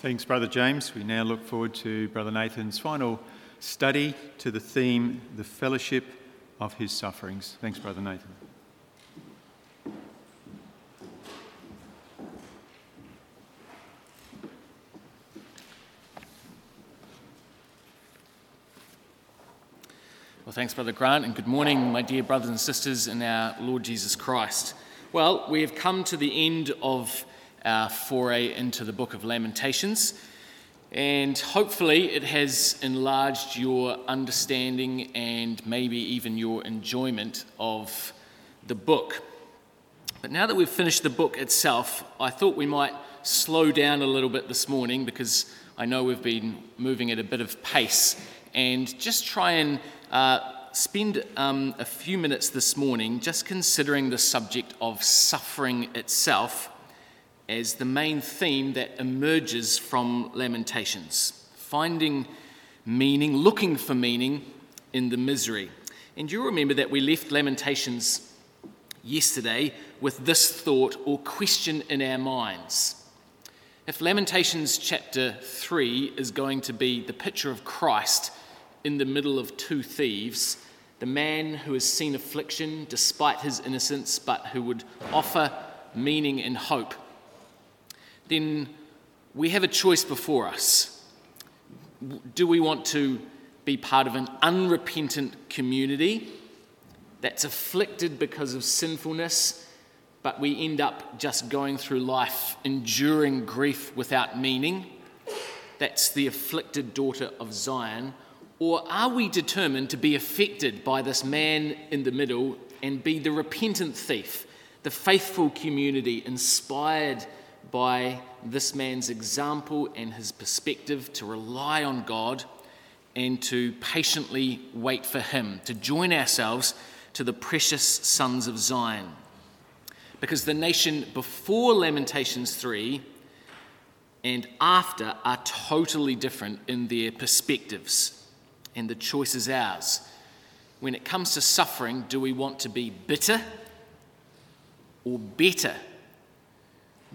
Thanks, Brother James. We now look forward to Brother Nathan's final study to the theme, the fellowship of his sufferings. Thanks, Brother Nathan. Well, thanks, Brother Grant, and good morning, my dear brothers and sisters in our Lord Jesus Christ. Well, we have come to the end of our foray into the Book of Lamentations, and hopefully it has enlarged your understanding and maybe even your enjoyment of the book. But now that we've finished the book itself, I thought we might slow down a little bit this morning, because I know we've been moving at a bit of pace, and just try and spend a few minutes this morning just considering the subject of suffering itself as the main theme that emerges from Lamentations, finding meaning, looking for meaning in the misery. And you'll remember that we left Lamentations yesterday with this thought or question in our minds. If Lamentations chapter 3 is going to be the picture of Christ in the middle of two thieves, the man who has seen affliction despite his innocence, but who would offer meaning and hope, then we have a choice before us. Do we want to be part of an unrepentant community that's afflicted because of sinfulness, but we end up just going through life enduring grief without meaning? That's the afflicted daughter of Zion. Or are we determined to be affected by this man in the middle and be the repentant thief, the faithful community inspired by this man's example and his perspective to rely on God and to patiently wait for him, to join ourselves to the precious sons of Zion? Because the nation before Lamentations 3 and after are totally different in their perspectives, and the choice is ours. When it comes to suffering, do we want to be bitter or better?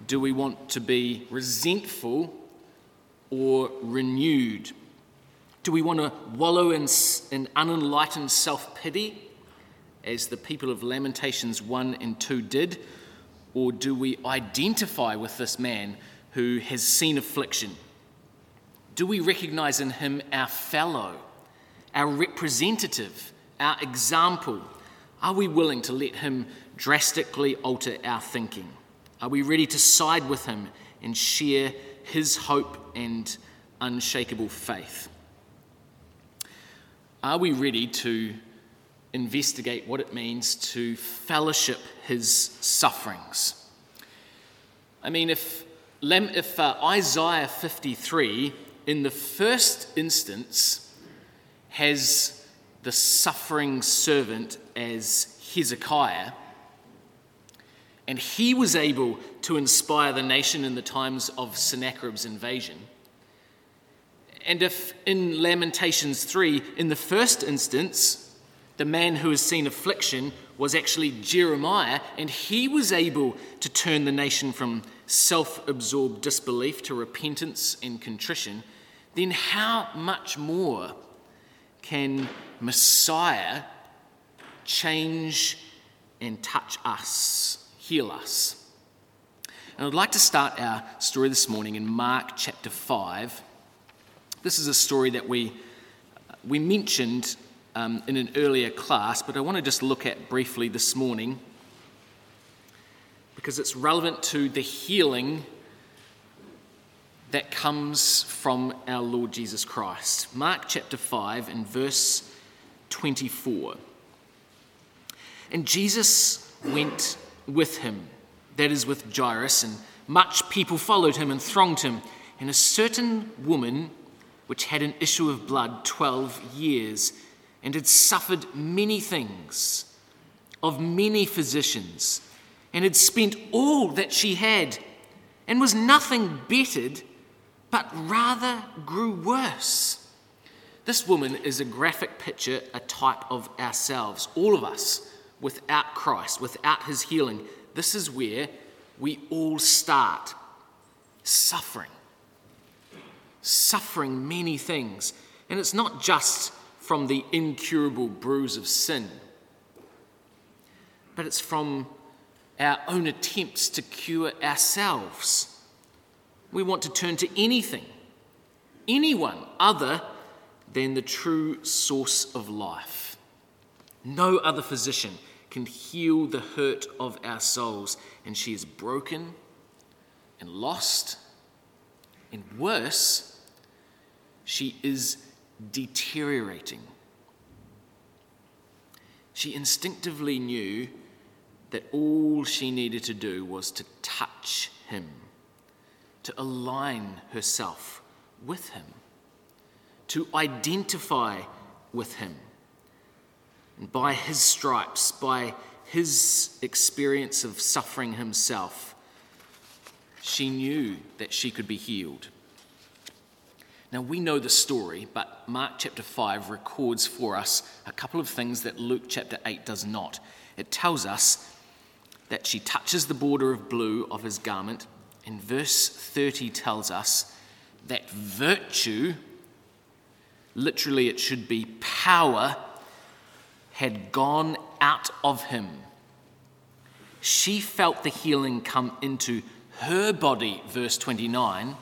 Do we want to be resentful or renewed? Do we want to wallow in unenlightened self-pity, as the people of Lamentations 1 and 2 did? Or do we identify with this man who has seen affliction? Do we recognize in him our fellow, our representative, our example? Are we willing to let him drastically alter our thinking? Are we ready to side with him and share his hope and unshakable faith? Are we ready to investigate what it means to fellowship his sufferings? I mean, if Isaiah 53, in the first instance, has the suffering servant as Hezekiah, and he was able to inspire the nation in the times of Sennacherib's invasion, and if in Lamentations 3, in the first instance, the man who has seen affliction was actually Jeremiah, and he was able to turn the nation from self-absorbed disbelief to repentance and contrition, then how much more can Messiah change and touch us, heal us? And I'd like to start our story this morning in Mark chapter 5. This is a story that we mentioned in an earlier class, but I want to just look at briefly this morning, because it's relevant to the healing that comes from our Lord Jesus Christ. Mark chapter 5 and verse 24. And Jesus went with him, that is with Jairus, and much people followed him and thronged him. And a certain woman, which had an issue of blood 12 years, and had suffered many things of many physicians, and had spent all that she had, and was nothing bettered, but rather grew worse. This woman is a graphic picture, a type of ourselves, all of us, without Christ, without his healing. This is where we all start, suffering. suffering many things. And it's not just from the incurable bruise of sin, but it's from our own attempts to cure ourselves. We want to turn to anything, anyone other than the true source of life. No other physician can heal the hurt of our souls, and she is broken and lost, and worse, she is deteriorating. She instinctively knew that all she needed to do was to touch him, to align herself with him, to identify with him. And by his stripes, by his experience of suffering himself, she knew that she could be healed. Now, we know the story, but Mark chapter 5 records for us a couple of things that Luke chapter 8 does not. It tells us that she touches the border of blue of his garment, and verse 30 tells us that virtue, literally it should be power, had gone out of him. She felt the healing come into her body, verse 29,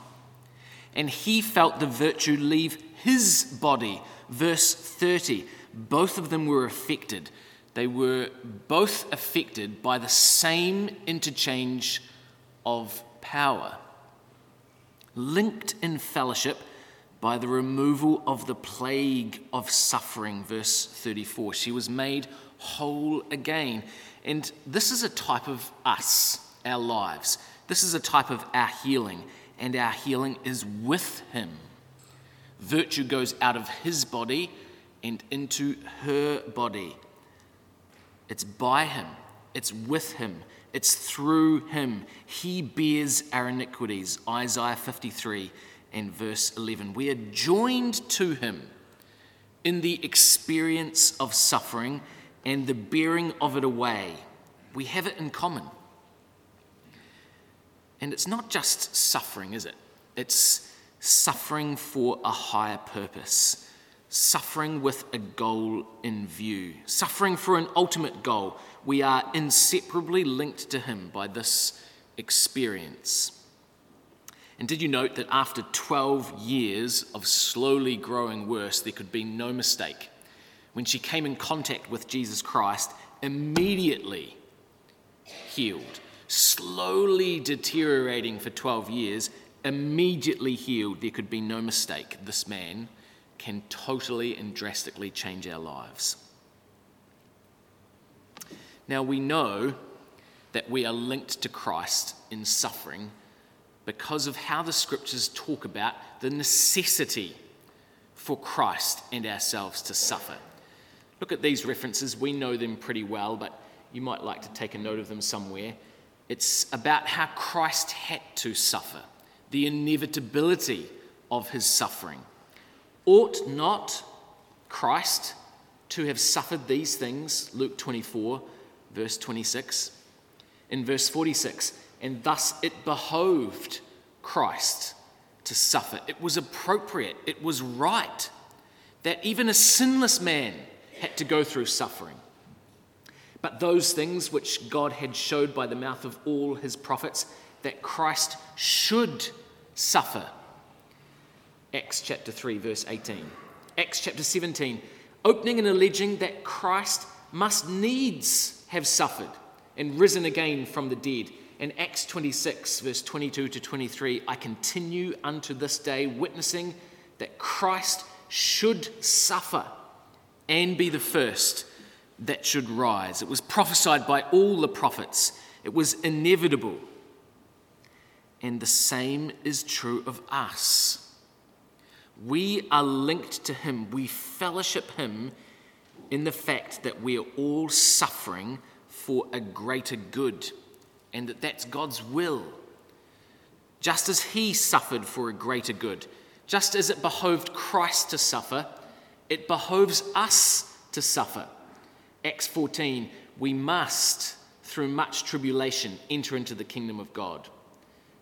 and he felt the virtue leave his body, verse 30. Both of them were affected. They were both affected by the same interchange of power, linked in fellowship by the removal of the plague of suffering, verse 34. She was made whole again. And this is a type of us, our lives. This is a type of our healing, and our healing is with him. Virtue goes out of his body and into her body. It's by him, it's with him, it's through him. He bears our iniquities, Isaiah 53 and verse 11. We are joined to him in the experience of suffering and the bearing of it away. We have it in common. And it's not just suffering, is it? It's suffering for a higher purpose, suffering with a goal in view, suffering for an ultimate goal. We are inseparably linked to him by this experience. And did you note that after 12 years of slowly growing worse, there could be no mistake? When she came in contact with Jesus Christ, immediately healed, slowly deteriorating for 12 years, immediately healed. There could be no mistake. This man can totally and drastically change our lives. Now, we know that we are linked to Christ in suffering because of how the scriptures talk about the necessity for Christ and ourselves to suffer. Look at these references. We know them pretty well, but you might like to take a note of them somewhere. It's about how Christ had to suffer, the inevitability of his suffering. Ought not Christ to have suffered these things? Luke 24, verse 26. In verse 46, and thus it behoved Christ to suffer. It was appropriate. It was right that even a sinless man had to go through suffering. But those things which God had showed by the mouth of all his prophets, that Christ should suffer. Acts chapter 3, verse 18. Acts chapter 17, opening and alleging that Christ must needs have suffered and risen again from the dead. In Acts 26, verse 22 to 23, I continue unto this day witnessing that Christ should suffer and be the first that should rise. It was prophesied by all the prophets. It was inevitable. And the same is true of us. We are linked to him. We fellowship him in the fact that we are all suffering for a greater good, and that that's God's will. Just as he suffered for a greater good, just as it behoved Christ to suffer, it behoves us to suffer. Acts 14, we must, through much tribulation, enter into the kingdom of God.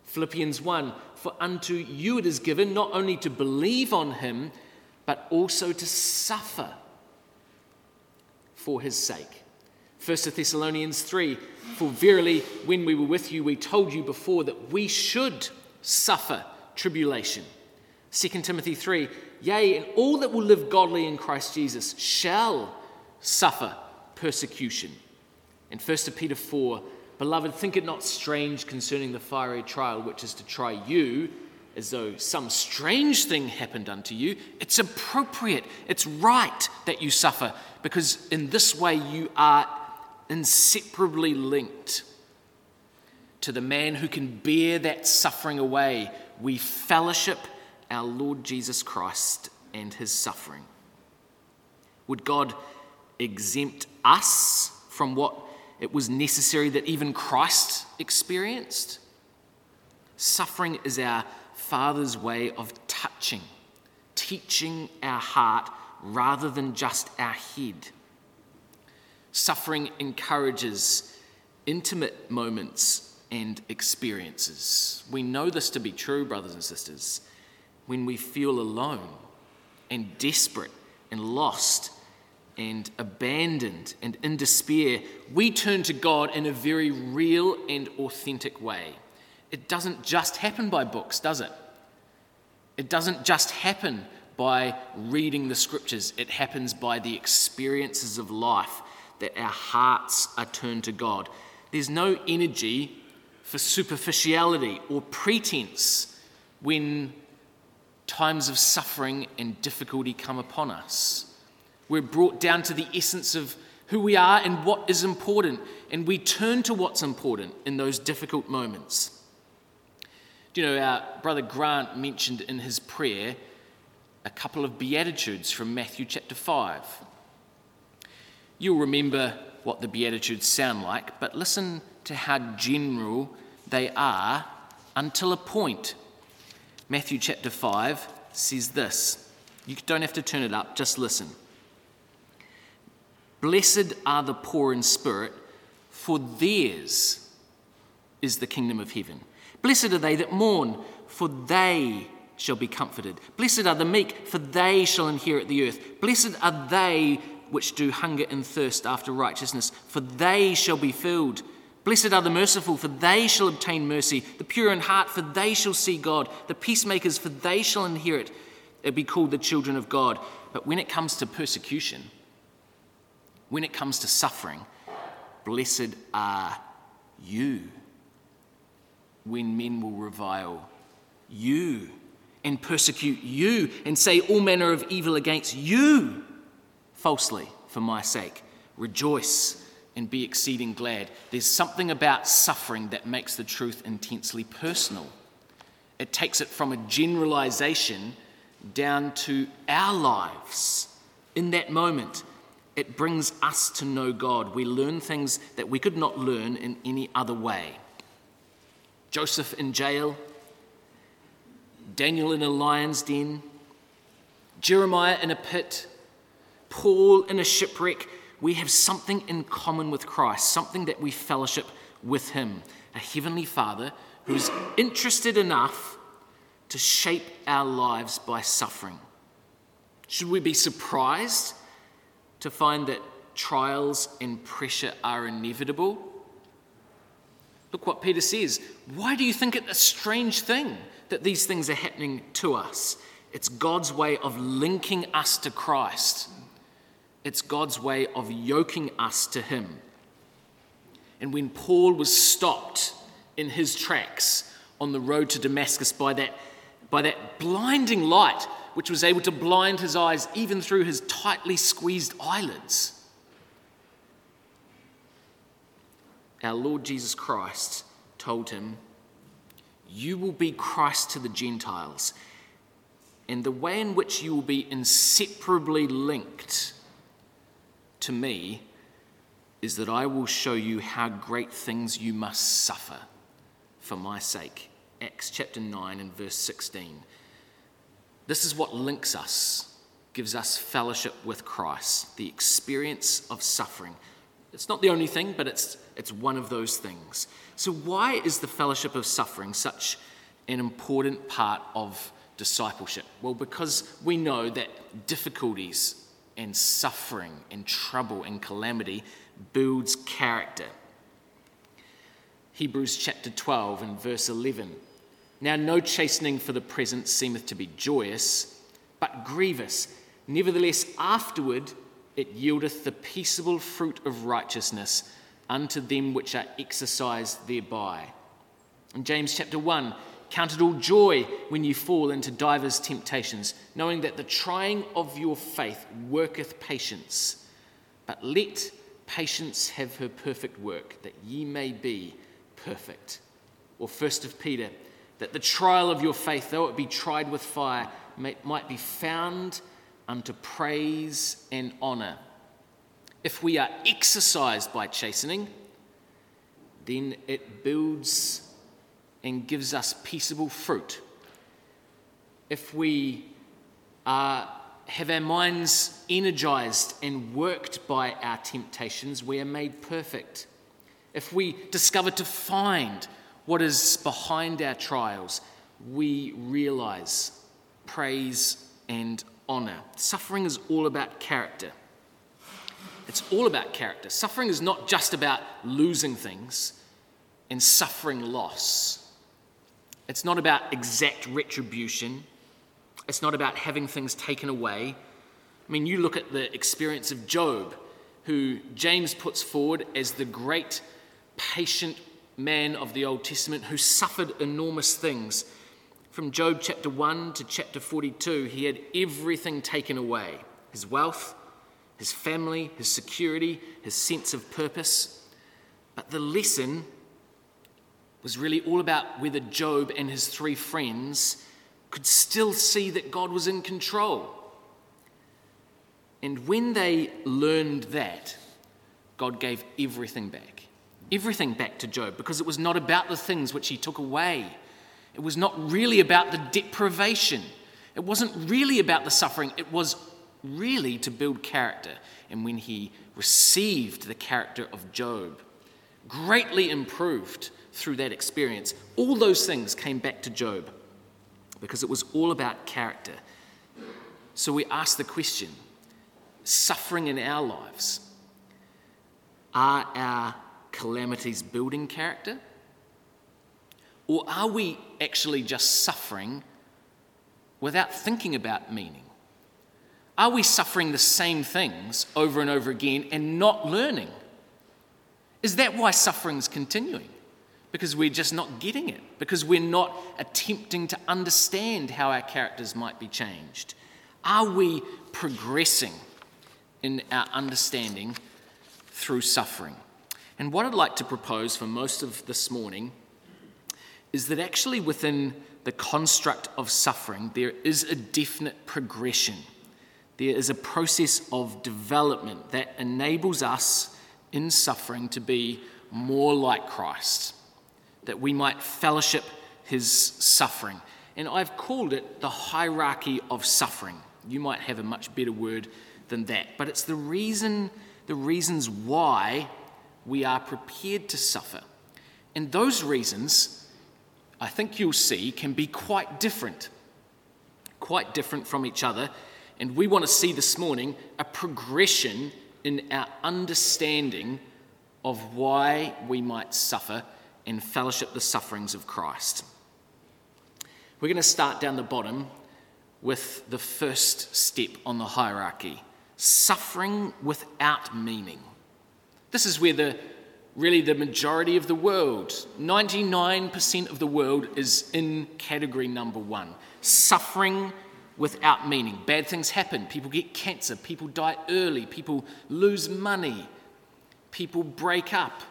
Philippians 1, for unto you it is given not only to believe on him, but also to suffer for his sake. 1 Thessalonians 3, for verily when we were with you, we told you before that we should suffer tribulation. 2 Timothy 3, yea, and all that will live godly in Christ Jesus shall suffer persecution. And 1 Peter 4, beloved, think it not strange concerning the fiery trial which is to try you, as though some strange thing happened unto you. It's appropriate, it's right that you suffer, because in this way you are inseparably linked to the man who can bear that suffering away. We fellowship our Lord Jesus Christ and his suffering. Would God exempt us from what it was necessary that even Christ experienced? Suffering is our Father's way of touching, teaching our heart rather than just our head. Suffering encourages intimate moments and experiences. We know this to be true, brothers and sisters. When we feel alone and desperate and lost and abandoned and in despair, we turn to God in a very real and authentic way. It doesn't just happen by books, does it? It doesn't just happen by reading the scriptures. It happens by the experiences of life that our hearts are turned to God. There's no energy for superficiality or pretense when times of suffering and difficulty come upon us. We're brought down to the essence of who we are and what is important, and we turn to what's important in those difficult moments. Do you know, our Brother Grant mentioned in his prayer a couple of Beatitudes from Matthew chapter 5. You'll remember what the Beatitudes sound like, but listen to how general they are until a point. Matthew chapter 5 says this. You don't have to turn it up, just listen. Blessed are the poor in spirit, for theirs is the kingdom of heaven. Blessed are they that mourn, for they shall be comforted. Blessed are the meek, for they shall inherit the earth. Blessed are they which do hunger and thirst after righteousness, for they shall be filled. Blessed are the merciful, for they shall obtain mercy. The pure in heart, for they shall see God. The peacemakers, for they shall inherit, and be called the children of God. But when it comes to persecution, when it comes to suffering, blessed are you when men will revile you and persecute you and say all manner of evil against you falsely for my sake. Rejoice and be exceeding glad. There's something about suffering that makes the truth intensely personal. It takes it from a generalization down to our lives. In that moment, it brings us to know God. We learn things that we could not learn in any other way. Joseph in jail, Daniel in a lion's den, Jeremiah in a pit, Paul in a shipwreck. We have something in common with Christ, something that we fellowship with him, a heavenly Father who's interested enough to shape our lives by suffering. Should we be surprised to find that trials and pressure are inevitable? Look what Peter says. Why do you think it a strange thing that these things are happening to us? It's God's way of linking us to Christ. It's God's way of yoking us to him. And when Paul was stopped in his tracks on the road to Damascus by that blinding light, which was able to blind his eyes even through his tightly squeezed eyelids, our Lord Jesus Christ told him, you will be Christ to the Gentiles, and the way in which you will be inseparably linked to me is that I will show you how great things you must suffer for my sake. Acts chapter 9 and verse 16. This is what links us, gives us fellowship with Christ, the experience of suffering, It's not the only thing, but it's one of those things. So why is the fellowship of suffering such an important part of discipleship? Well, because we know that difficulties and suffering and trouble and calamity builds character. Hebrews chapter 12 and verse 11. Now no chastening for the present seemeth to be joyous, but grievous. Nevertheless, afterward it yieldeth the peaceable fruit of righteousness unto them which are exercised thereby. In James chapter 1, count it all joy when you fall into divers temptations, knowing that the trying of your faith worketh patience. But let patience have her perfect work, that ye may be perfect. Or 1 Peter, that the trial of your faith, though it be tried with fire, might be found unto praise and honour. If we are exercised by chastening, then it builds and gives us peaceable fruit. If we have our minds energised and worked by our temptations, we are made perfect. If we discover to find what is behind our trials, we realise praise and honour. Suffering is all about character. It's all about character. Suffering is not just about losing things and suffering loss. It's not about exact retribution. It's not about having things taken away. I mean, you look at the experience of Job, who James puts forward as the great patient man of the Old Testament who suffered enormous things. From Job chapter 1 to chapter 42, he had everything taken away. His wealth, his family, his security, his sense of purpose. But the lesson was really all about whether Job and his three friends could still see that God was in control. And when they learned that, God gave everything back to Job, because it was not about the things which he took away. It was not really about the deprivation. It wasn't really about the suffering. It was really to build character. And when he received the character of Job, greatly improved through that experience, all those things came back to Job because it was all about character. So we ask the question, suffering in our lives, are our calamities building character? Or are we actually just suffering without thinking about meaning? Are we suffering the same things over and over again and not learning? Is that why suffering's continuing? Because we're just not getting it, because we're not attempting to understand how our characters might be changed. Are we progressing in our understanding through suffering? And what I'd like to propose for most of this morning is that actually within the construct of suffering, there is a definite progression. There is a process of development that enables us in suffering to be more like Christ, that we might fellowship his suffering. And I've called it the hierarchy of suffering. You might have a much better word than that, but it's the reasons why we are prepared to suffer. And those reasons, I think you'll see, can be quite different from each other. And we want to see this morning a progression in our understanding of why we might suffer and fellowship the sufferings of Christ. We're going to start down the bottom with the first step on the hierarchy, suffering without meaning. This is where the majority of the world, 99% of the world, is in category number one, suffering without meaning. Bad things happen. People get cancer. People die early. People lose money. People break up.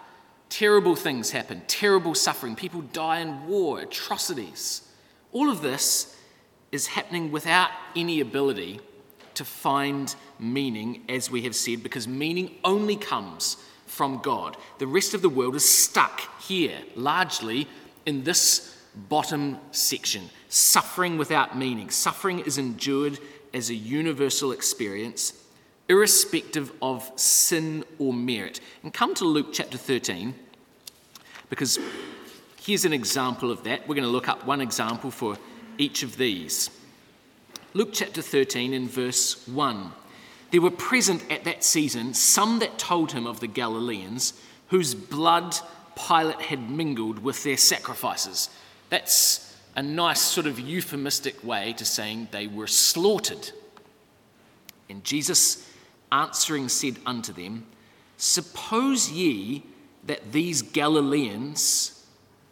Terrible things happen. Terrible suffering. People die in war. Atrocities. All of this is happening without any ability to find meaning, as we have said, because meaning only comes from God. The rest of the world is stuck here, largely in this bottom section, suffering without meaning. Suffering is endured as a universal experience irrespective of sin or merit. And come to Luke chapter 13, because here's an example of that. We're going to look up one example for each of these. Luke chapter 13 and verse 1. There were present at that season some that told him of the Galileans, whose blood Pilate had mingled with their sacrifices. That's a nice sort of euphemistic way to saying they were slaughtered. And Jesus answering said unto them, Suppose ye that these Galileans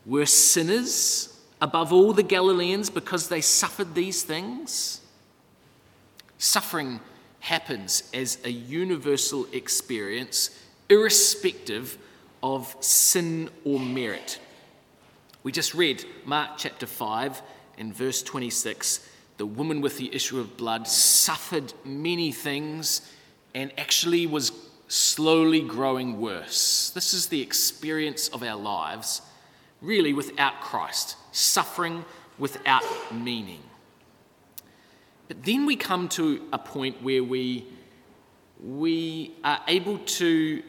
were sinners above all the Galileans because they suffered these things? Suffering happens as a universal experience, irrespective of sin or merit. We just read Mark chapter 5 and verse 26. The woman with the issue of blood suffered many things and actually was slowly growing worse. This is the experience of our lives, really without Christ, suffering without meaning. But then we come to a point where we are able to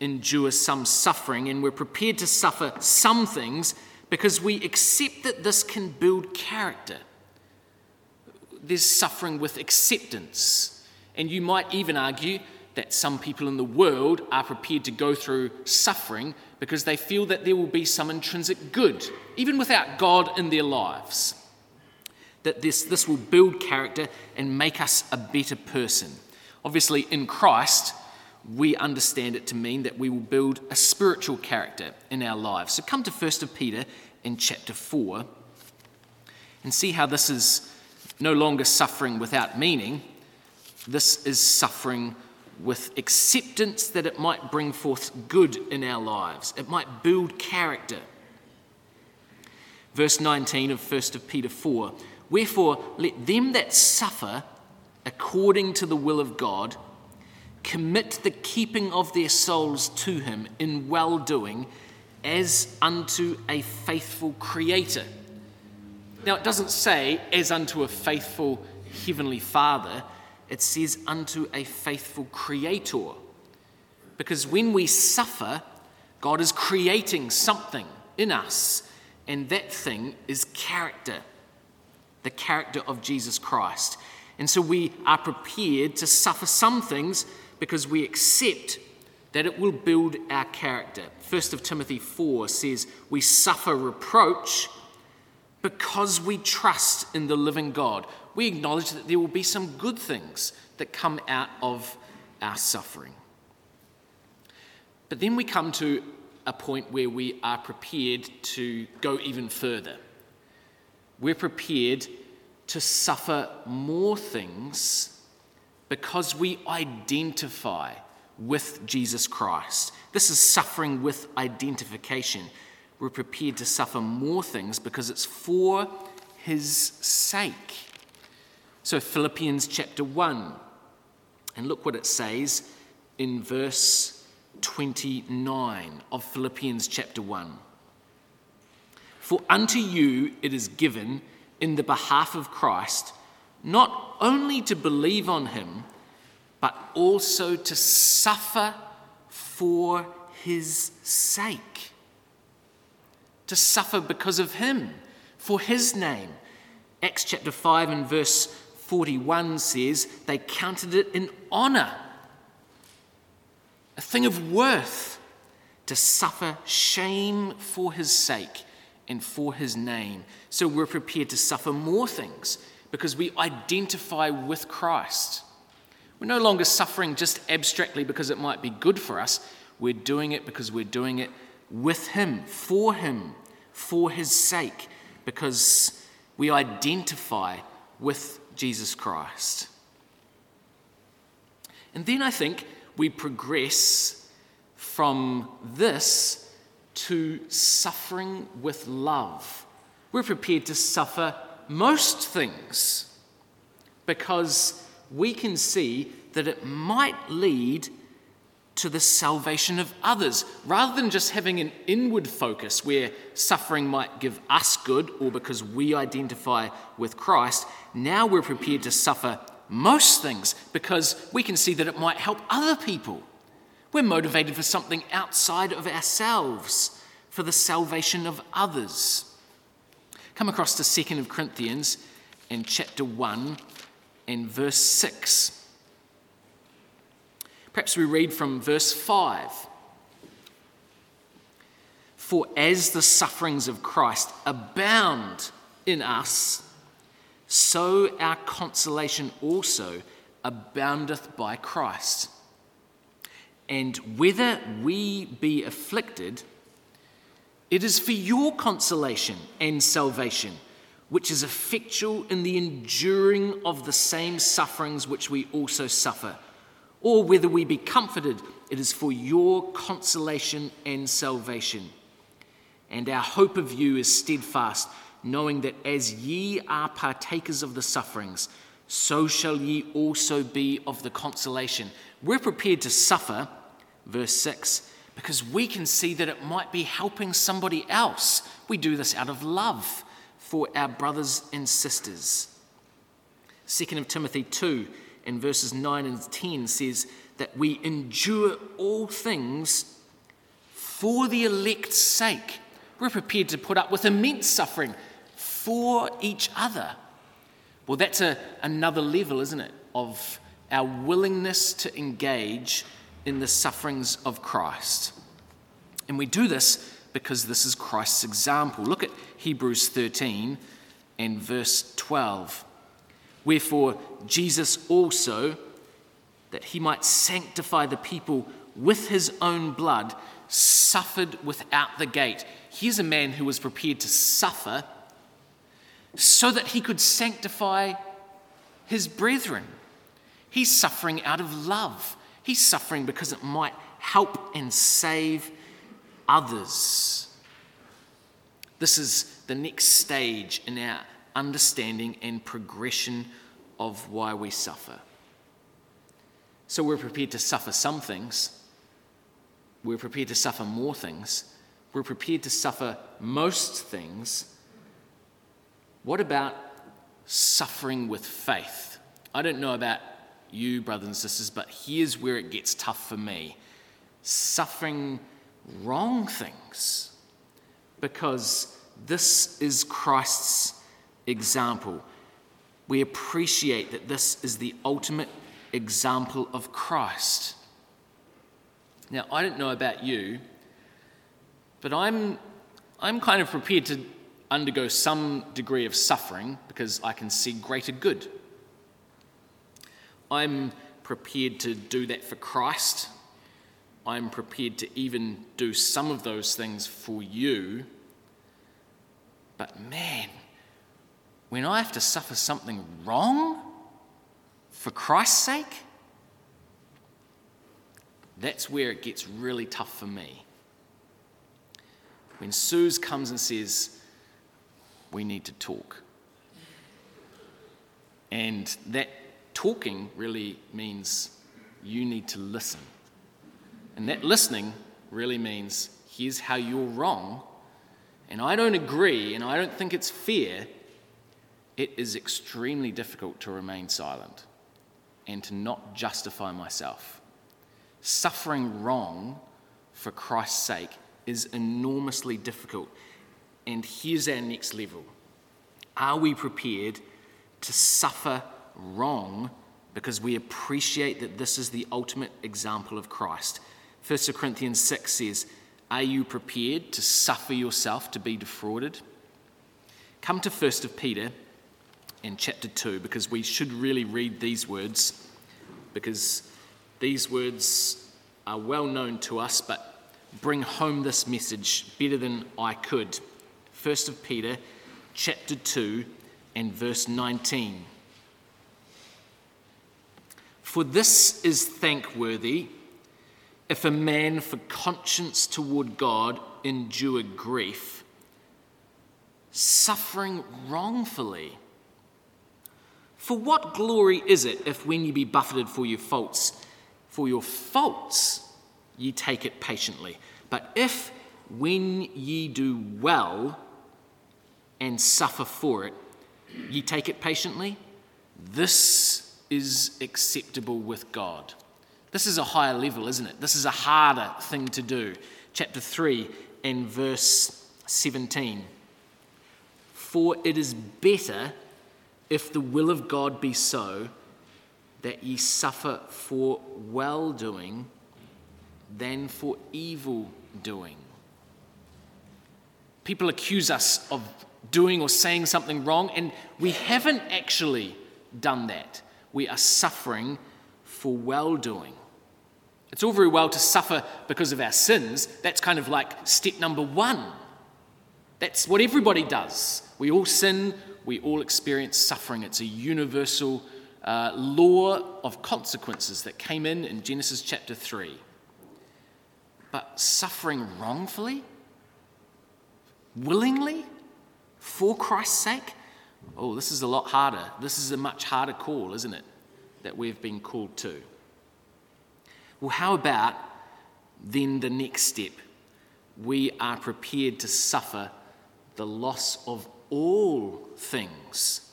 endure some suffering, and we're prepared to suffer some things because we accept that this can build character. There's suffering with acceptance. And you might even argue that some people in the world are prepared to go through suffering because they feel that there will be some intrinsic good, even without God in their lives. That this will build character and make us a better person. Obviously, in Christ, we understand it to mean that we will build a spiritual character in our lives. So come to 1 Peter in chapter 4 and see how this is no longer suffering without meaning. This is suffering with acceptance that it might bring forth good in our lives. It might build character. Verse 19 of 1 Peter 4, Wherefore let them that suffer according to the will of God commit the keeping of their souls to him in well-doing as unto a faithful creator. Now, it doesn't say as unto a faithful heavenly father. It says unto a faithful creator. Because when we suffer, God is creating something in us, and that thing is character, the character of Jesus Christ. And so we are prepared to suffer some things because we accept that it will build our character. 1 Timothy 4 says, We suffer reproach because we trust in the living God. We acknowledge that there will be some good things that come out of our suffering. But then we come to a point where we are prepared to go even further. We're prepared to suffer more things because we identify with Jesus Christ. This is suffering with identification. We're prepared to suffer more things because it's for his sake. So Philippians chapter 1, and look what it says in verse 29 of Philippians chapter 1. For unto you it is given in the behalf of Christ, not only to believe on him, but also to suffer for his sake. To suffer because of him, for his name. Acts chapter 5 and verse 41 says, They counted it an honor, a thing of worth, to suffer shame for his sake and for his name. So we're prepared to suffer more things because we identify with Christ. We're no longer suffering just abstractly because it might be good for us. We're doing it because we're doing it with him, for his sake, because we identify with Jesus Christ. And then I think we progress from this to suffering with love. We're prepared to suffer most things because we can see that it might lead to the salvation of others, rather than just having an inward focus where suffering might give us good or because we identify with Christ. Now we're prepared to suffer most things because we can see that it might help other people. We're motivated for something outside of ourselves, for the salvation of others. Come across to 2 Corinthians and chapter 1 and verse 6. Perhaps we read from verse 5. For as the sufferings of Christ abound in us, so our consolation also aboundeth by Christ. And whether we be afflicted, it is for your consolation and salvation, which is effectual in the enduring of the same sufferings which we also suffer. Or whether we be comforted, it is for your consolation and salvation. And our hope of you is steadfast, knowing that as ye are partakers of the sufferings, so shall ye also be of the consolation. We're prepared to suffer, verse 6, because we can see that it might be helping somebody else. We do this out of love for our brothers and sisters. 2 Timothy 2 and verses 9 and 10 says that we endure all things for the elect's sake. We're prepared to put up with immense suffering for each other. Well, that's another level, isn't it, of our willingness to engage in the sufferings of Christ. And we do this because this is Christ's example. Look at Hebrews 13 and verse 12. Wherefore Jesus also, that he might sanctify the people with his own blood, suffered without the gate. Here's a man who was prepared to suffer so that he could sanctify his brethren. He's suffering out of love. He's suffering because it might help and save others. This is the next stage in our understanding and progression of why we suffer. So we're prepared to suffer some things. We're prepared to suffer more things. We're prepared to suffer most things. What about suffering with faith? I don't know about you, brothers and sisters, but here's where it gets tough for me. Suffering wrong things, because this is Christ's example. We appreciate that this is the ultimate example of Christ. Now, I don't know about you, but I'm kind of prepared to undergo some degree of suffering because I can see greater good. I'm prepared to do that for Christ. I'm prepared to even do some of those things for you. But man, when I have to suffer something wrong for Christ's sake, that's where it gets really tough for me. When Suze comes and says, we need to talk. And that talking really means you need to listen. And that listening really means here's how you're wrong. And I don't agree, and I don't think it's fair. It is extremely difficult to remain silent and to not justify myself. Suffering wrong for Christ's sake is enormously difficult. And here's our next level. Are we prepared to suffer wrong because we appreciate that this is the ultimate example of Christ? 1 Corinthians 6 says, are you prepared to suffer yourself to be defrauded? Come to 1 Peter in chapter 2, because we should really read these words, because these words are well known to us, but bring home this message better than I could. 1 Peter chapter 2 and verse 19. For this is thankworthy, if a man for conscience toward God endure grief, suffering wrongfully. For what glory is it if when ye be buffeted for your faults, ye take it patiently? But if when ye do well and suffer for it, ye take it patiently, this is acceptable with God. This is a higher level, isn't it? This is a harder thing to do. Chapter 3 and verse 17. For it is better, if the will of God be so, that ye suffer for well-doing than for evil-doing. People accuse us of doing or saying something wrong, and we haven't actually done that. We are suffering for well-doing. It's all very well to suffer because of our sins. That's kind of like step number one. That's what everybody does. We all sin, we all experience suffering. It's a universal law of consequences that came in Genesis chapter 3. But suffering wrongfully, willingly, for Christ's sake, oh, this is a lot harder. This is a much harder call, isn't it, that we've been called to? Well, how about then the next step? We are prepared to suffer the loss of all things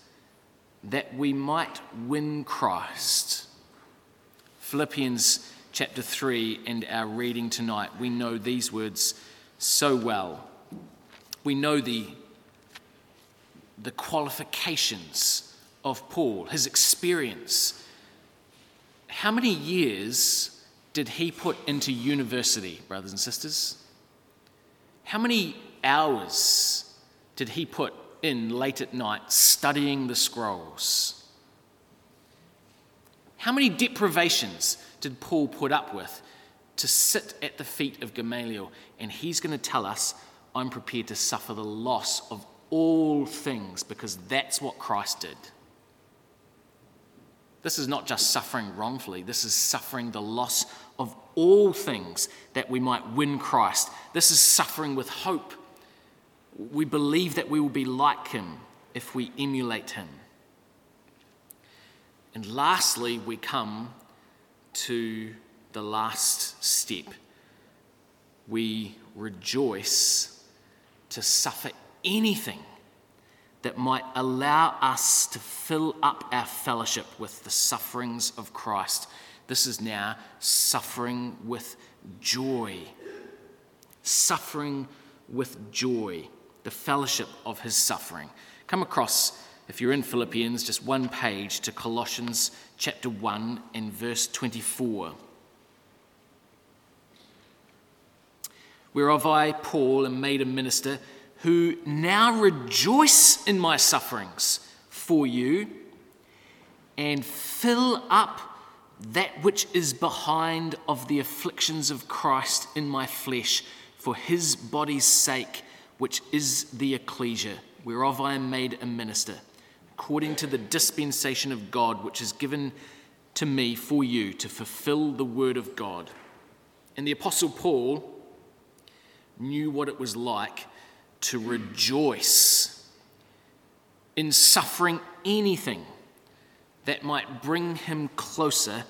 that we might win Christ. Philippians chapter 3 and our reading tonight, we know these words so well. We know the qualifications of Paul, his experience. How many years did he put into university, brothers and sisters? How many hours did he put in late at night studying the scrolls? How many deprivations did Paul put up with to sit at the feet of Gamaliel? And he's going to tell us, I'm prepared to suffer the loss of all things because that's what Christ did. This is not just suffering wrongfully. This is suffering the loss of all things that we might win Christ. This is suffering with hope. We believe that we will be like him if we emulate him. And lastly, we come to the last step. We rejoice to suffer anything that might allow us to fill up our fellowship with the sufferings of Christ. This is now suffering with joy. Suffering with joy. The fellowship of his suffering. Come across, if you're in Philippians, just one page to Colossians chapter 1 and verse 24. Whereof I, Paul, am made a minister, who now rejoice in my sufferings for you, and fill up that which is behind of the afflictions of Christ in my flesh, for his body's sake, which is the ecclesia, whereof I am made a minister, according to the dispensation of God, which is given to me for you, to fulfill the word of God. And the Apostle Paul knew what it was like to rejoice in suffering anything that might bring him closer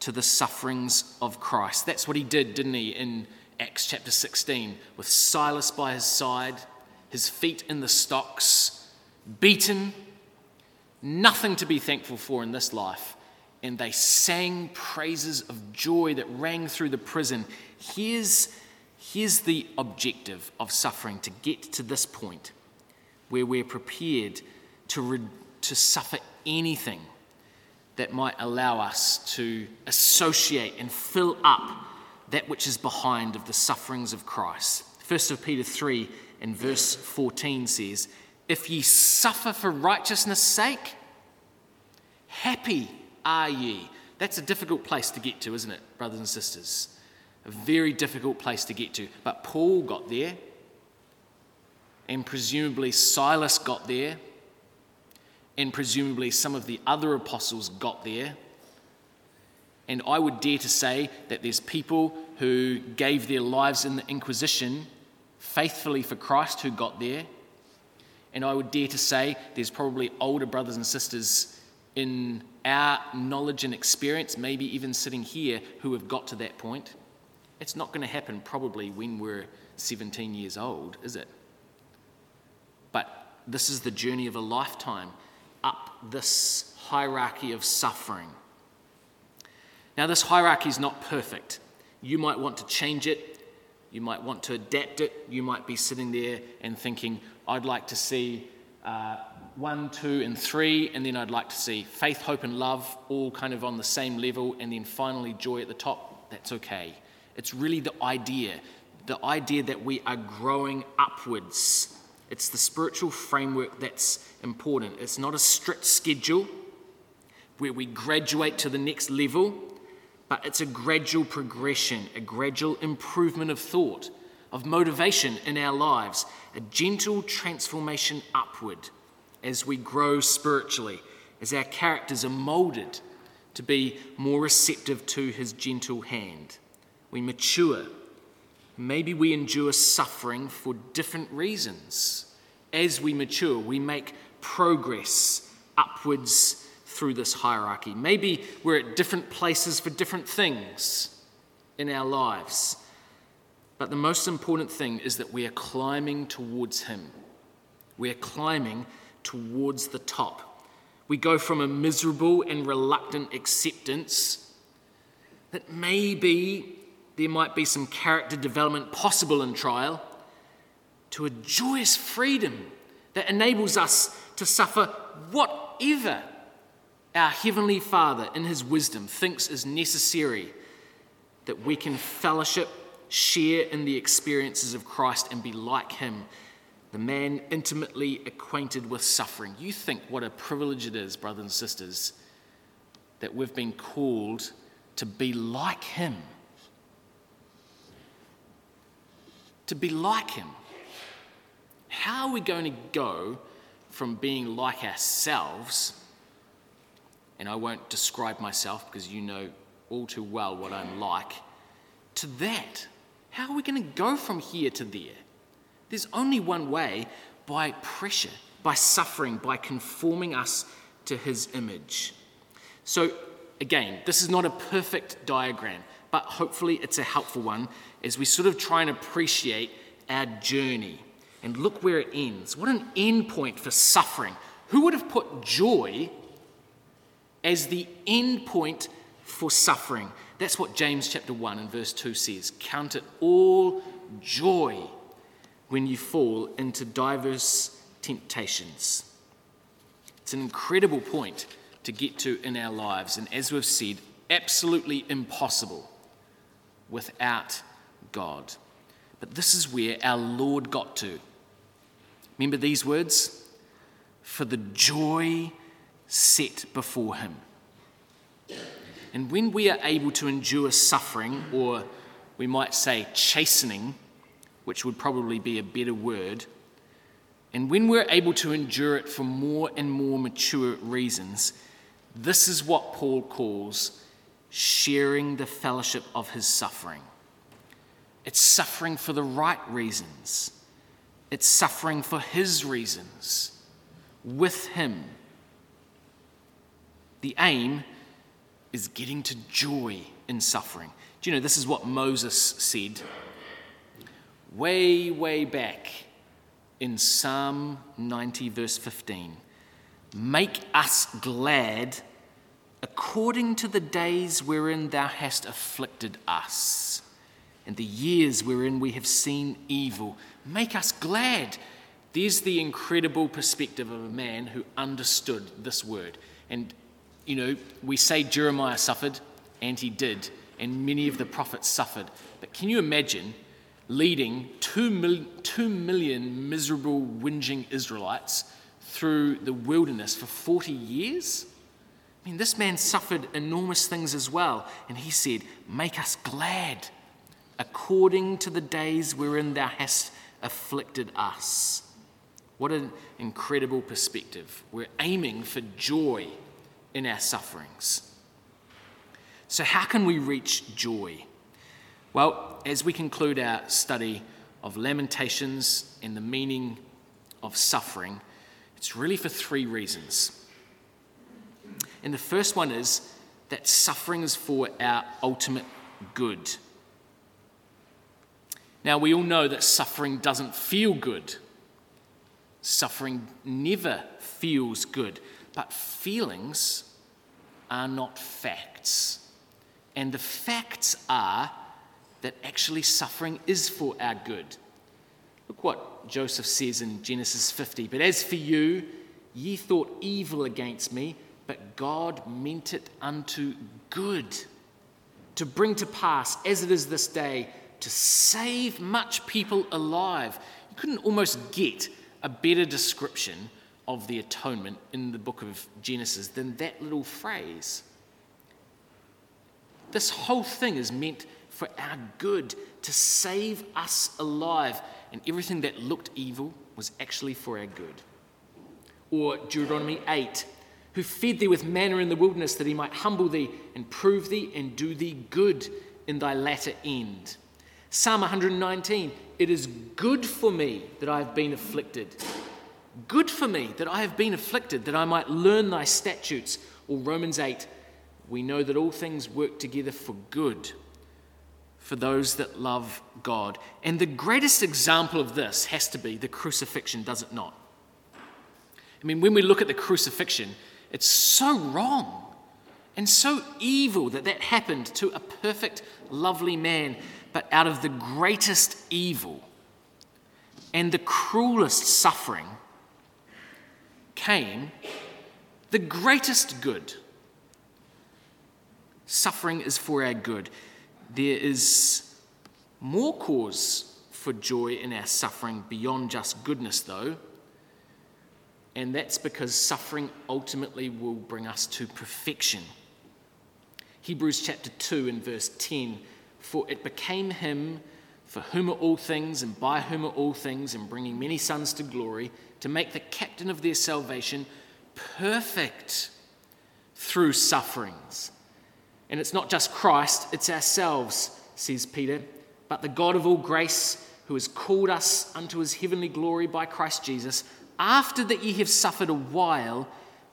to the sufferings of Christ. That's what he did, didn't he, in Acts chapter 16, with Silas by his side, his feet in the stocks, beaten, nothing to be thankful for in this life. And they sang praises of joy that rang through the prison. Here's the objective of suffering, to get to this point where we're prepared to suffer anything that might allow us to associate and fill up that which is behind of the sufferings of Christ. 1 Peter 3 and verse 14 says, if ye suffer for righteousness' sake, happy are ye. That's a difficult place to get to, isn't it, brothers and sisters? A very difficult place to get to. But Paul got there, and presumably Silas got there, and presumably some of the other apostles got there. And I would dare to say that there's people who gave their lives in the Inquisition faithfully for Christ who got there. And I would dare to say there's probably older brothers and sisters in our knowledge and experience, maybe even sitting here, who have got to that point. It's not going to happen probably when we're 17 years old, is it? But this is the journey of a lifetime. up this hierarchy of suffering. Now, this hierarchy is not perfect. You might want to change it. You might want to adapt it. You might be sitting there and thinking, I'd like to see 1, 2, and 3, and then I'd like to see faith, hope, and love all kind of on the same level, and then finally joy at the top. That's okay. It's really the idea that we are growing upwards. It's the spiritual framework that's important. It's not a strict schedule where we graduate to the next level, but it's a gradual progression, a gradual improvement of thought, of motivation in our lives, a gentle transformation upward as we grow spiritually, as our characters are molded to be more receptive to his gentle hand. We mature. Maybe we endure suffering for different reasons. As we mature, we make progress upwards through this hierarchy. Maybe we're at different places for different things in our lives. But the most important thing is that we are climbing towards him. We are climbing towards the top. We go from a miserable and reluctant acceptance that maybe there might be some character development possible in trial, to a joyous freedom that enables us to suffer whatever our Heavenly Father, in his wisdom, thinks is necessary, that we can fellowship, share in the experiences of Christ and be like him, the man intimately acquainted with suffering. You think what a privilege it is, brothers and sisters, that we've been called to be like him. To be like him. How are we going to go from being like ourselves? And I won't describe myself because you know all too well what I'm like. To that, how are we going to go from here to there? There's only one way: by pressure, by suffering, by conforming us to his image. So again, this is not a perfect diagram, but hopefully it's a helpful one as we sort of try and appreciate our journey and look where it ends. What an end point for suffering. Who would have put joy as the end point for suffering? That's what James chapter 1 and verse 2 says. Count it all joy when you fall into diverse temptations. It's an incredible point to get to in our lives, and as we've said, absolutely impossible without God. But this is where our Lord got to. Remember these words? For the joy set before him. And when we are able to endure suffering, or we might say chastening, which would probably be a better word, and when we're able to endure it for more and more mature reasons, this is what Paul calls sharing the fellowship of his suffering. It's suffering for the right reasons. It's suffering for his reasons, with him. The aim is getting to joy in suffering. Do you know this is what Moses said way back in Psalm 90 verse 15? Make us glad according to the days wherein thou hast afflicted us, and the years wherein we have seen evil. Make us glad. There's the incredible perspective of a man who understood this word. And, you know, we say Jeremiah suffered, and he did, and many of the prophets suffered. But can you imagine leading 2 million miserable, whinging Israelites through the wilderness for 40 years? I mean, this man suffered enormous things as well. And he said, make us glad according to the days wherein thou hast afflicted us. What an incredible perspective. We're aiming for joy in our sufferings. So how can we reach joy? Well, as we conclude our study of Lamentations and the meaning of suffering, it's really for 3 reasons. And the first one is that suffering is for our ultimate good. Now, we all know that suffering doesn't feel good. Suffering never feels good. But feelings are not facts. And the facts are that actually suffering is for our good. Look what Joseph says in Genesis 50. But as for you, ye thought evil against me, but God meant it unto good, to bring to pass, as it is this day, to save much people alive. You couldn't almost get a better description of the atonement in the book of Genesis than that little phrase. This whole thing is meant for our good, to save us alive. And everything that looked evil was actually for our good. Or Deuteronomy 8, who fed thee with manna in the wilderness, that he might humble thee and prove thee and do thee good in thy latter end. Psalm 119, it is good for me that I have been afflicted. Good for me that I have been afflicted, that I might learn thy statutes. Or Romans 8, we know that all things work together for good for those that love God. And the greatest example of this has to be the crucifixion, does it not? I mean, when we look at the crucifixion, it's so wrong and so evil that happened to a perfect, lovely man, but out of the greatest evil and the cruelest suffering came the greatest good. Suffering is for our good. There is more cause for joy in our suffering beyond just goodness, though, and that's because suffering ultimately will bring us to perfection. Hebrews chapter 2 and verse 10, for it became him for whom are all things and by whom are all things, and bringing many sons to glory, to make the captain of their salvation perfect through sufferings. And it's not just Christ, it's ourselves, says Peter, but the God of all grace, who has called us unto his heavenly glory by Christ Jesus, after that ye have suffered a while,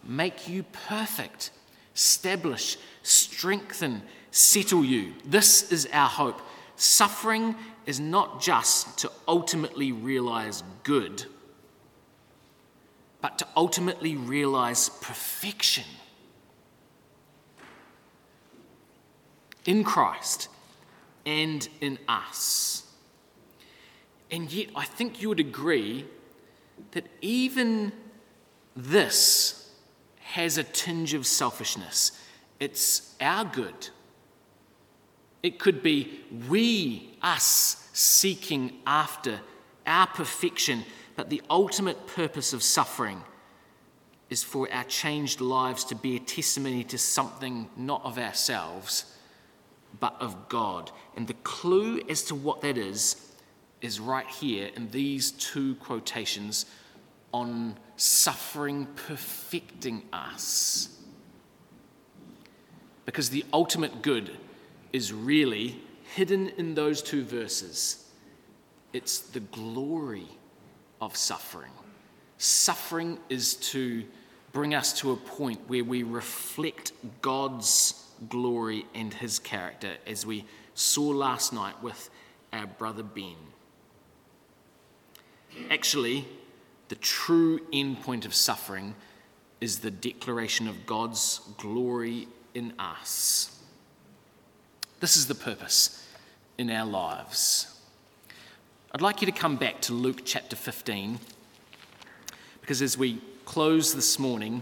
make you perfect, establish, strengthen, settle you. This is our hope. Suffering is not just to ultimately realize good, but to ultimately realize perfection. In Christ and in us. And yet, I think you would agree that even this has a tinge of selfishness. It's our good. It could be us seeking after our perfection, but the ultimate purpose of suffering is for our changed lives to be a testimony to something not of ourselves, but of God. And the clue as to what that is right here in these two quotations on suffering perfecting us. Because the ultimate good is really hidden in those two verses. It's the glory of suffering. Suffering is to bring us to a point where we reflect God's glory and his character, as we saw last night with our brother Ben. Actually, the true end point of suffering is the declaration of God's glory in us. This is the purpose in our lives. I'd like you to come back to Luke chapter 15, because as we close this morning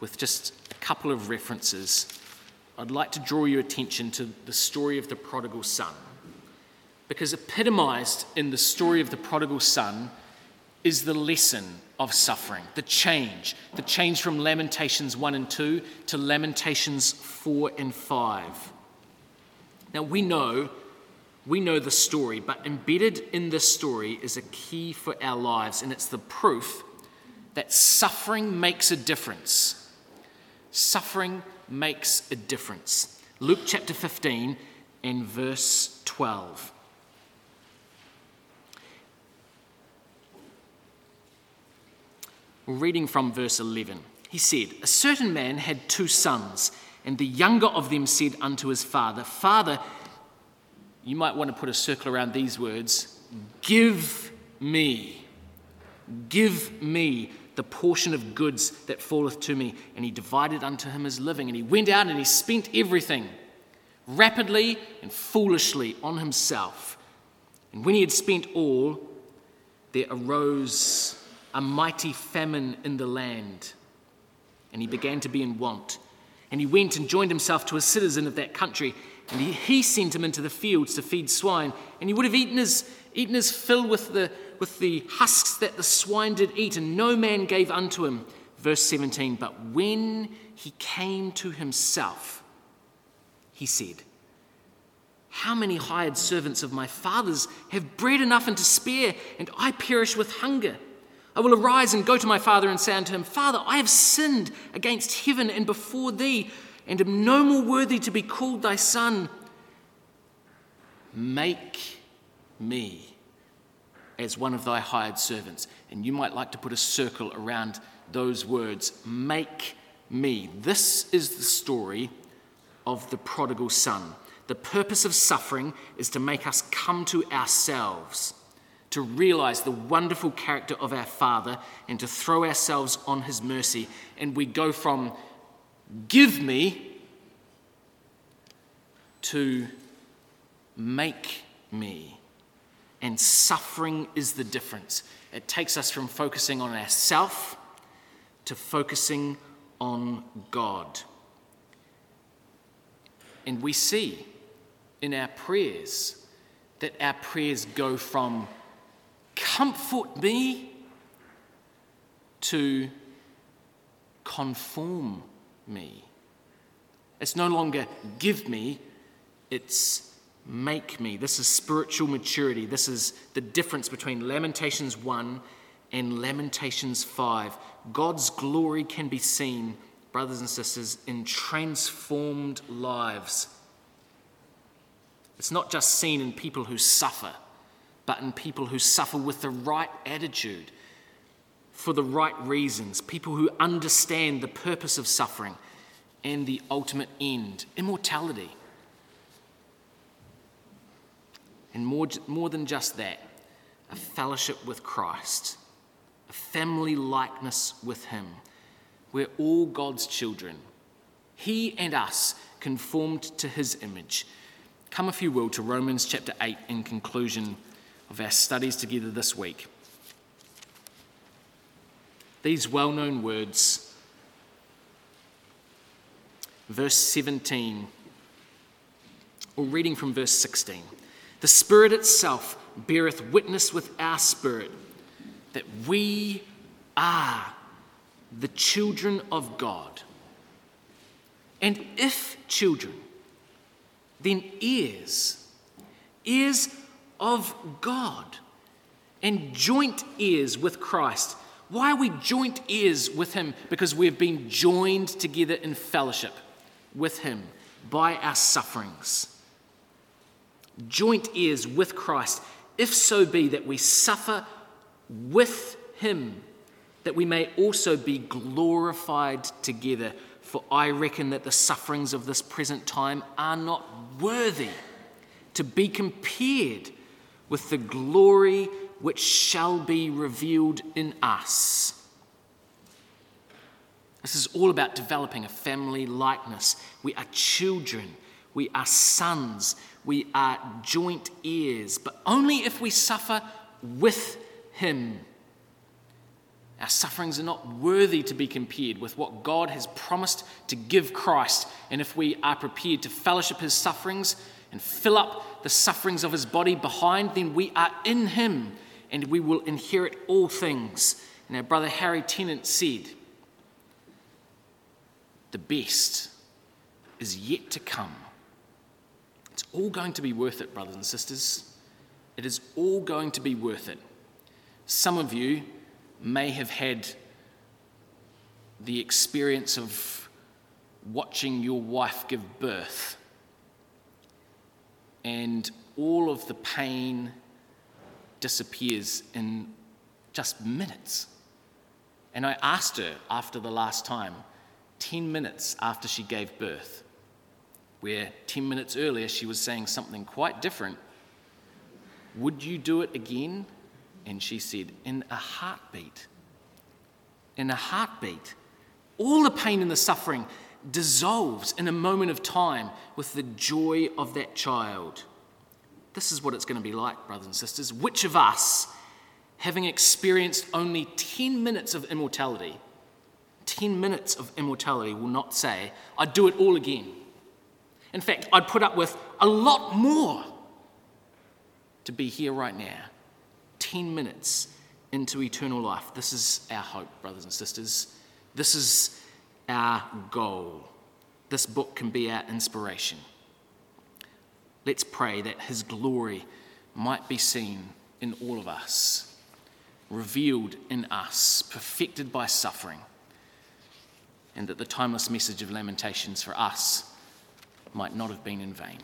with just a couple of references, I'd like to draw your attention to the story of the prodigal son, because epitomized in the story of the prodigal son is the lesson of suffering, the change from Lamentations 1 and 2 to Lamentations 4 and 5. Now we know the story, but embedded in this story is a key for our lives, and it's the proof that suffering makes a difference. Suffering makes a difference. Luke chapter 15 and verse 12. Reading from verse 11. He said, a certain man had two sons, and the younger of them said unto his father, Father, you might want to put a circle around these words, give me the portion of goods that falleth to me. And he divided unto him his living. And he went out and he spent everything rapidly and foolishly on himself. And when he had spent all, there arose a mighty famine in the land. And he began to be in want. And he went and joined himself to a citizen of that country. And he sent him into the fields to feed swine. And he would have eaten his fill with the husks that the swine did eat, and no man gave unto him. Verse 17, but when he came to himself, he said, how many hired servants of my father's have bread enough and to spare, and I perish with hunger? I will arise and go to my father and say unto him, Father, I have sinned against heaven and before thee, and am no more worthy to be called thy son. Make me as one of thy hired servants. And you might like to put a circle around those words. Make me. This is the story of the prodigal son. The purpose of suffering is to make us come to ourselves, to realize the wonderful character of our Father, and to throw ourselves on his mercy. And we go from give me to make me. And suffering is the difference. It takes us from focusing on ourselves to focusing on God. And we see in our prayers that our prayers go from comfort me to conform me. It's no longer give me, it's make me. This is spiritual maturity. This is the difference between Lamentations 1 and Lamentations 5. God's glory can be seen, brothers and sisters, in transformed lives. It's not just seen in people who suffer, but in people who suffer with the right attitude, for the right reasons, people who understand the purpose of suffering and the ultimate end, immortality. And more than just that, a fellowship with Christ, a family likeness with him. We're all God's children. He and us conformed to his image. Come, if you will, to Romans chapter 8 in conclusion of our studies together this week. These well-known words, verse 17, or reading from verse 16. The Spirit itself beareth witness with our spirit that we are the children of God. And if children, then heirs of God, and joint heirs with Christ. Why are we joint heirs with him? Because we have been joined together in fellowship with him by our sufferings. Joint heirs with Christ, if so be that we suffer with him, that we may also be glorified together. For I reckon that the sufferings of this present time are not worthy to be compared with the glory which shall be revealed in us. This is all about developing a family likeness. We are children. We are sons. We are joint heirs, but only if we suffer with him. Our sufferings are not worthy to be compared with what God has promised to give Christ. And if we are prepared to fellowship his sufferings and fill up the sufferings of his body behind, then we are in him and we will inherit all things. And our brother Harry Tennant said, the best is yet to come. It's all going to be worth it, brothers and sisters. It is all going to be worth it. Some of you may have had the experience of watching your wife give birth, and all of the pain disappears in just minutes. And I asked her after the last time, 10 minutes after she gave birth, where 10 minutes earlier she was saying something quite different, would you do it again? And she said, in a heartbeat. in a heartbeat. All the pain and the suffering dissolves in a moment of time with the joy of that child. This is what it's going to be like, brothers and sisters. Which of us, having experienced only 10 minutes of immortality, 10 minutes of immortality, will not say, I'd do it all again. In fact, I'd put up with a lot more to be here right now, 10 minutes into eternal life. This is our hope, brothers and sisters. This is our goal. This book can be our inspiration. Let's pray that his glory might be seen in all of us, revealed in us, perfected by suffering, and that the timeless message of Lamentations for us might not have been in vain.